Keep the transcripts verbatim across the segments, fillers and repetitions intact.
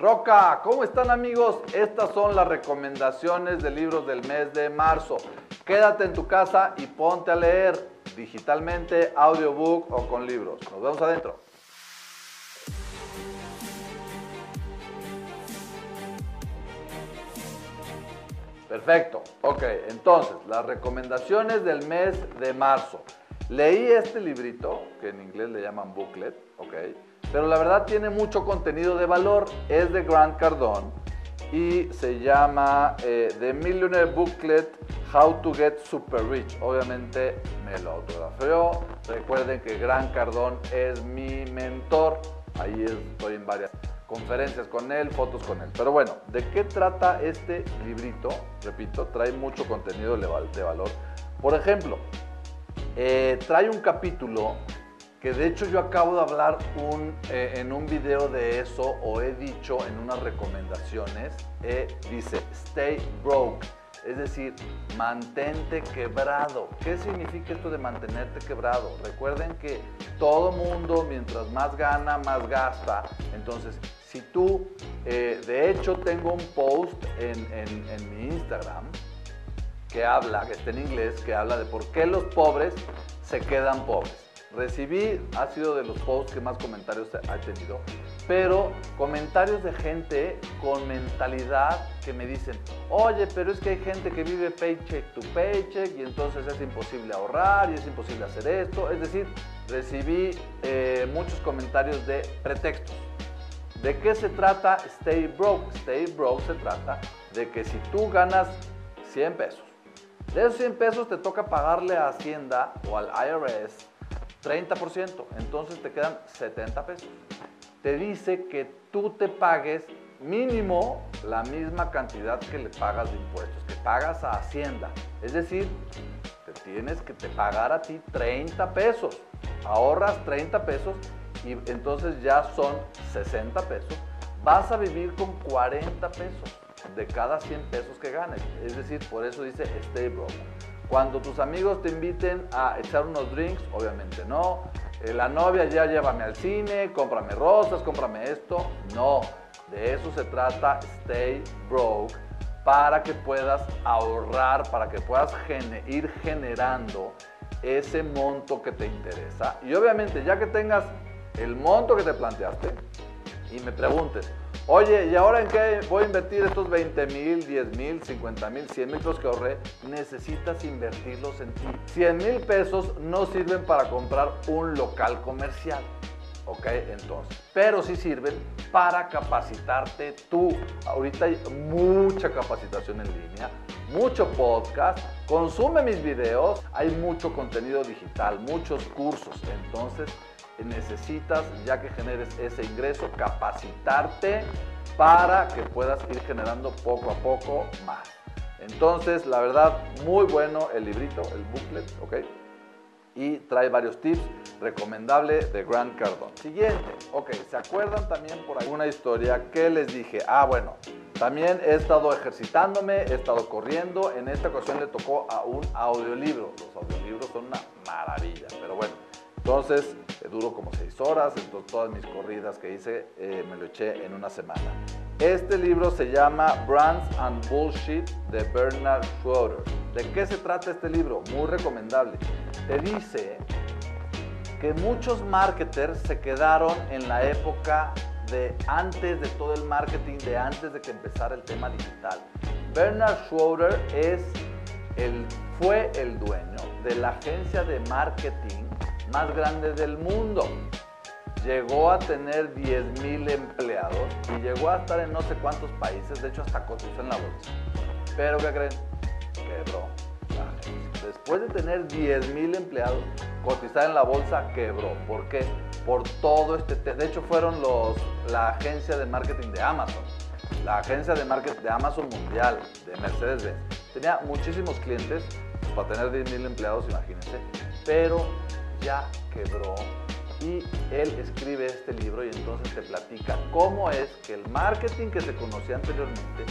Roca, ¿cómo están amigos? Estas son las recomendaciones de libros del mes de marzo. Quédate en tu casa y ponte a leer digitalmente, audiobook o con libros. Nos vemos adentro. Perfecto, ok, entonces las recomendaciones del mes de marzo. Leí este librito, que en inglés le llaman booklet, ok, pero la verdad tiene mucho contenido de valor. Es de Grant Cardone y se llama eh, The Millionaire Booklet How to Get Super Rich. Obviamente me lo autografió. Recuerden que Grant Cardone es mi mentor. Ahí estoy en varias conferencias con él, fotos con él. Pero bueno, ¿de qué trata este librito? Repito, trae mucho contenido de valor. Por ejemplo, eh, trae un capítulo que de hecho yo acabo de hablar un, eh, en un video de eso, o he dicho en unas recomendaciones, eh, dice Stay Broke, es decir, mantente quebrado. ¿Qué significa esto de mantenerte quebrado? Recuerden que todo mundo, mientras más gana, más gasta. Entonces, si tú, eh, de hecho tengo un post en, en, en mi Instagram que habla, que está en inglés, que habla de por qué los pobres se quedan pobres. Recibí, ha sido de los posts que más comentarios ha tenido, pero comentarios de gente con mentalidad que me dicen, oye, pero es que hay gente que vive paycheck to paycheck y entonces es imposible ahorrar y es imposible hacer esto. Es decir, recibí eh, muchos comentarios de pretextos. ¿De qué se trata Stay Broke? Stay Broke se trata de que si tú ganas cien pesos, de esos cien pesos te toca pagarle a Hacienda o al I R S treinta por ciento, entonces te quedan setenta pesos. Te dice que tú te pagues mínimo la misma cantidad que le pagas de impuestos, que pagas a Hacienda. Es decir, te tienes que te pagar a ti treinta pesos. Ahorras treinta pesos y entonces ya son sesenta pesos. Vas a vivir con cuarenta pesos de cada cien pesos que ganes. Es decir, por eso dice Stay Broke. Cuando tus amigos te inviten a echar unos drinks, obviamente no. Eh, la novia ya llévame al cine, cómprame rosas, cómprame esto. No, de eso se trata Stay Broke, para que puedas ahorrar, para que puedas gene- ir generando ese monto que te interesa. Y obviamente ya que tengas el monto que te planteaste y me preguntes, oye, ¿y ahora en qué voy a invertir estos veinte mil, diez mil, cincuenta mil, cien mil pesos que ahorré? Necesitas invertirlos en ti. cien mil pesos no sirven para comprar un local comercial, ¿ok? Entonces, pero sí sirven para capacitarte tú. Ahorita hay mucha capacitación en línea, mucho podcast, consume mis videos, hay mucho contenido digital, muchos cursos, entonces necesitas, ya que generes ese ingreso, capacitarte para que puedas ir generando poco a poco más. Entonces, la verdad, muy bueno el librito, el booklet, ¿ok? Y trae varios tips, recomendable de Grant Cardone. Siguiente, ok, ¿se acuerdan también por alguna historia que les dije? Ah, bueno, también he estado ejercitándome, he estado corriendo, en esta ocasión le tocó a un audiolibro. Los audiolibros son una maravilla, pero bueno. Entonces, eh, duró como seis horas, entonces todas mis corridas que hice eh, me lo eché en una semana. Este libro se llama Brands and Bullshit de Bernard Schroeder. ¿De qué se trata este libro? Muy recomendable. Te dice que muchos marketers se quedaron en la época de antes de todo el marketing, de antes de que empezara el tema digital. Bernard Schroeder es el, fue el dueño de la agencia de marketing más grande del mundo. Llegó a tener diez mil empleados y llegó a estar en no sé cuántos países, de hecho hasta cotizó en la bolsa. Pero ¿qué creen? Quebró la agencia. Después de tener diez mil empleados, cotizar en la bolsa, quebró. ¿Por qué? Por todo este tema. De hecho fueron los, la agencia de marketing de Amazon, la agencia de marketing de Amazon Mundial, de Mercedes-Benz. Tenía muchísimos clientes, pues, para tener diez mil empleados, imagínense, pero ya quebró, y él escribe este libro y entonces te platica cómo es que el marketing que se conocía anteriormente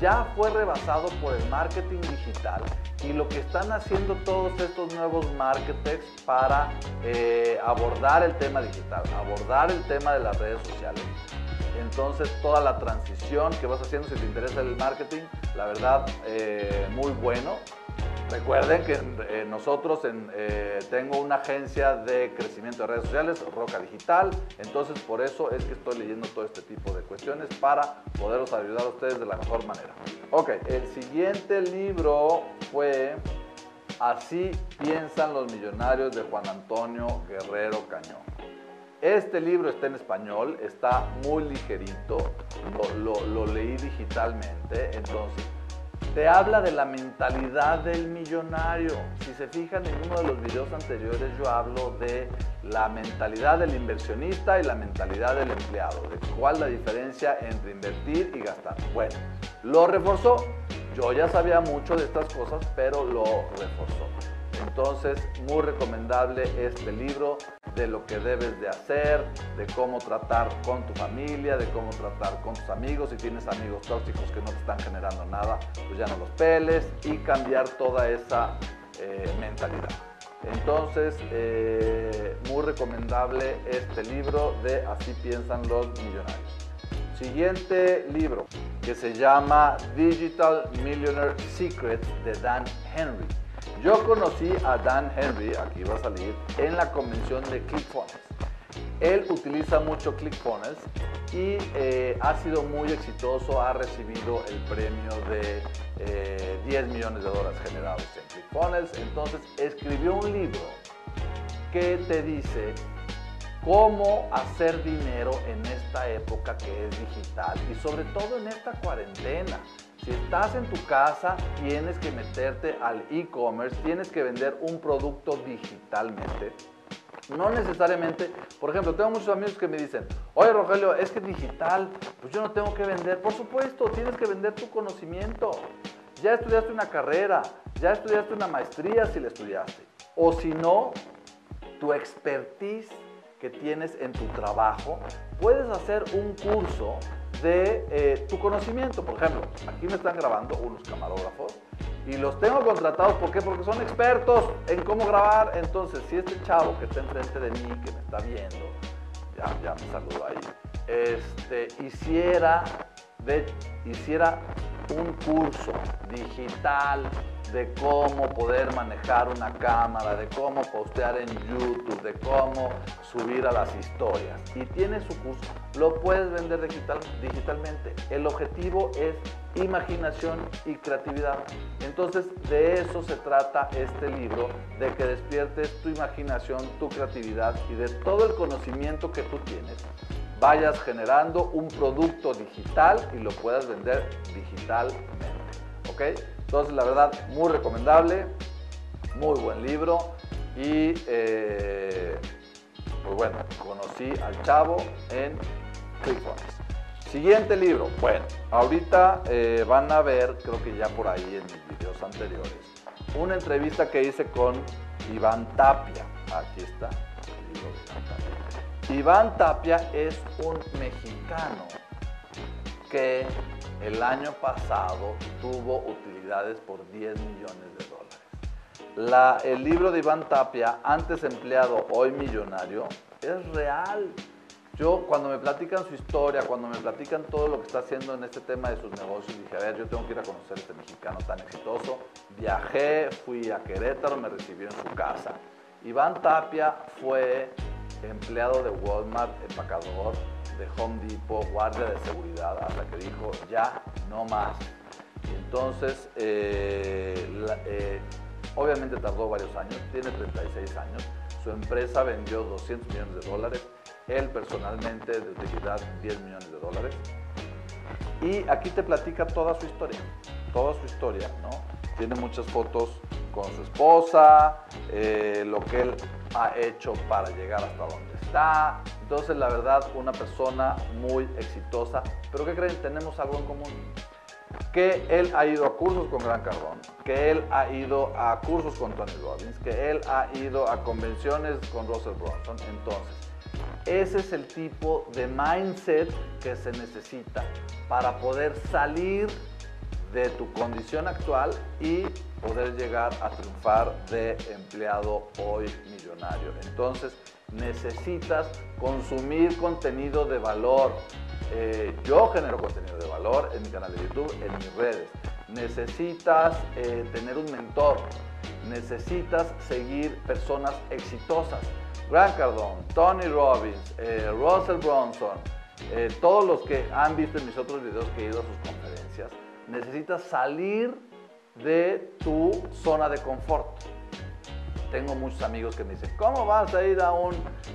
ya fue rebasado por el marketing digital y lo que están haciendo todos estos nuevos marketers para eh, abordar el tema digital, abordar el tema de las redes sociales. Entonces, toda la transición que vas haciendo, si te interesa el marketing, la verdad, eh, muy bueno. Recuerden que eh, nosotros en, eh, tengo una agencia de crecimiento de redes sociales, Roca Digital, entonces por eso es que estoy leyendo todo este tipo de cuestiones para poderos ayudar a ustedes de la mejor manera. Ok, el siguiente libro fue Así piensan los millonarios, de Juan Antonio Guerrero Cañón. Este libro está en español, está muy ligerito, lo, lo, lo leí digitalmente, entonces te habla de la mentalidad del millonario. Si se fijan en uno de los videos anteriores, yo hablo de la mentalidad del inversionista y la mentalidad del empleado, de cuál es la diferencia entre invertir y gastar. Bueno, lo reforzó. Yo ya sabía mucho de estas cosas, pero lo reforzó. Entonces, muy recomendable este libro, de lo que debes de hacer, de cómo tratar con tu familia, de cómo tratar con tus amigos. Si tienes amigos tóxicos que no te están generando nada, pues ya no los peles, y cambiar toda esa eh, mentalidad. Entonces, eh, muy recomendable este libro de Así piensan los millonarios. Siguiente libro, que se llama Digital Millionaire Secrets, de Dan Henry. Yo conocí a Dan Henry, aquí va a salir, en la convención de ClickFunnels. Él utiliza mucho ClickFunnels y eh, ha sido muy exitoso, ha recibido el premio de eh, diez millones de dólares generados en ClickFunnels. Entonces, escribió un libro que te dice cómo hacer dinero en esta época que es digital y sobre todo en esta cuarentena. Si estás en tu casa, tienes que meterte al e-commerce, tienes que vender un producto digitalmente. No necesariamente, por ejemplo, tengo muchos amigos que me dicen, oye Rogelio, es que digital, pues yo no tengo que vender. Por supuesto, tienes que vender tu conocimiento. Ya estudiaste una carrera, ya estudiaste una maestría si la estudiaste. O si no, tu expertise que tienes en tu trabajo, puedes hacer un curso de eh, tu conocimiento. Por ejemplo, aquí me están grabando unos camarógrafos y los tengo contratados. ¿Por qué? Porque son expertos en cómo grabar. Entonces, si este chavo que está enfrente de mí, que me está viendo, ya, ya me saludo ahí, este, hiciera, de, hiciera un curso digital de cómo poder manejar una cámara, de cómo postear en YouTube, de cómo subir a las historias, y tiene su curso, lo puedes vender digital, digitalmente. El objetivo es imaginación y creatividad. Entonces, de eso se trata este libro, de que despiertes tu imaginación, tu creatividad, y de todo el conocimiento que tú tienes, vayas generando un producto digital y lo puedas vender digitalmente, ¿ok? Entonces, la verdad, muy recomendable, muy buen libro. Y eh, pues bueno, conocí al chavo en ClickFunnels. Siguiente libro, bueno, ahorita eh, van a ver, creo que ya por ahí en mis videos anteriores, una entrevista que hice con Iván Tapia. Aquí está el libro de Iván Tapia. Iván Tapia es un mexicano que el año pasado tuvo utilidades por diez millones de dólares. La, el libro de Iván Tapia, antes empleado, hoy millonario, es real. Yo, cuando me platican su historia, cuando me platican todo lo que está haciendo en este tema de sus negocios, dije, a ver, yo tengo que ir a conocer a este mexicano tan exitoso. Viajé, fui a Querétaro, me recibió en su casa. Iván Tapia fue empleado de Walmart, empacador, de Home Depot, guardia de seguridad, hasta que dijo, ya, no más. Y entonces, eh, la, eh, obviamente tardó varios años, tiene treinta y seis años, su empresa vendió doscientos millones de dólares, él personalmente de utilidad diez millones de dólares, y aquí te platica toda su historia, toda su historia, ¿no? Tiene muchas fotos con su esposa, eh, lo que él ha hecho para llegar hasta donde está. Entonces, la verdad, una persona muy exitosa. Pero ¿qué creen? Tenemos algo en común. Que él ha ido a cursos con Grant Cardone, que él ha ido a cursos con Tony Robbins, que él ha ido a convenciones con Russell Brunson. Entonces, ese es el tipo de mindset que se necesita para poder salir de tu condición actual y poder llegar a triunfar de empleado hoy millonario. Entonces necesitas consumir contenido de valor. Eh, yo genero contenido de valor en mi canal de YouTube, en mis redes. Necesitas eh, tener un mentor. Necesitas seguir personas exitosas. Grant Cardone, Tony Robbins, eh, Russell Brunson, eh, todos los que han visto en mis otros videos que he ido a sus conferencias. Necesitas salir de tu zona de confort. Tengo muchos amigos que me dicen, ¿cómo vas a ir a un,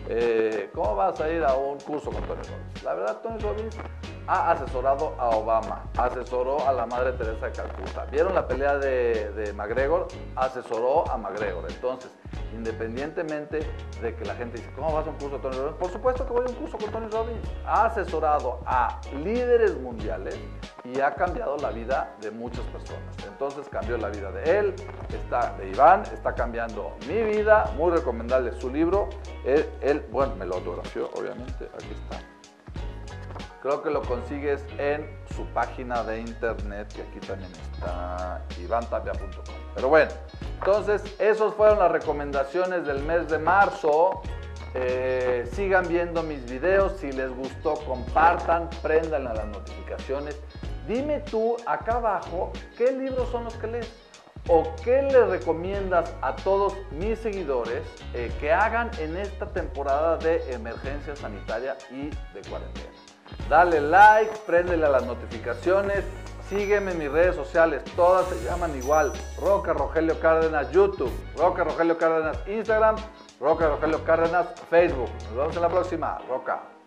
eh, ¿cómo vas a ir a un curso con Tony Robbins? La verdad, Tony Robbins ha asesorado a Obama, asesoró a la Madre Teresa de Calcuta. ¿Vieron la pelea de, de McGregor? Asesoró a McGregor. Entonces, independientemente de que la gente dice, ¿cómo vas a un curso con Tony Robbins? Por supuesto que voy a un curso con Tony Robbins. Ha asesorado a líderes mundiales y ha cambiado la vida de muchas personas. Entonces cambió la vida de él, está, de Iván, está cambiando mi vida. Muy recomendable su libro. Él, él bueno, me lo autografió, obviamente, aquí está. Creo que lo consigues en su página de internet, que aquí también está, iván tapia punto com. Pero bueno, entonces, esas fueron las recomendaciones del mes de marzo. Eh, sigan viendo mis videos, si les gustó, compartan, prendan a las notificaciones. Dime tú, acá abajo, qué libros son los que lees o qué les recomiendas a todos mis seguidores eh, que hagan en esta temporada de emergencia sanitaria y de cuarentena. Dale like, préndele a las notificaciones, sígueme en mis redes sociales, todas se llaman igual, Roca Rogelio Cárdenas YouTube, Roca Rogelio Cárdenas Instagram, Roca Rogelio Cárdenas Facebook. Nos vemos en la próxima, Roca.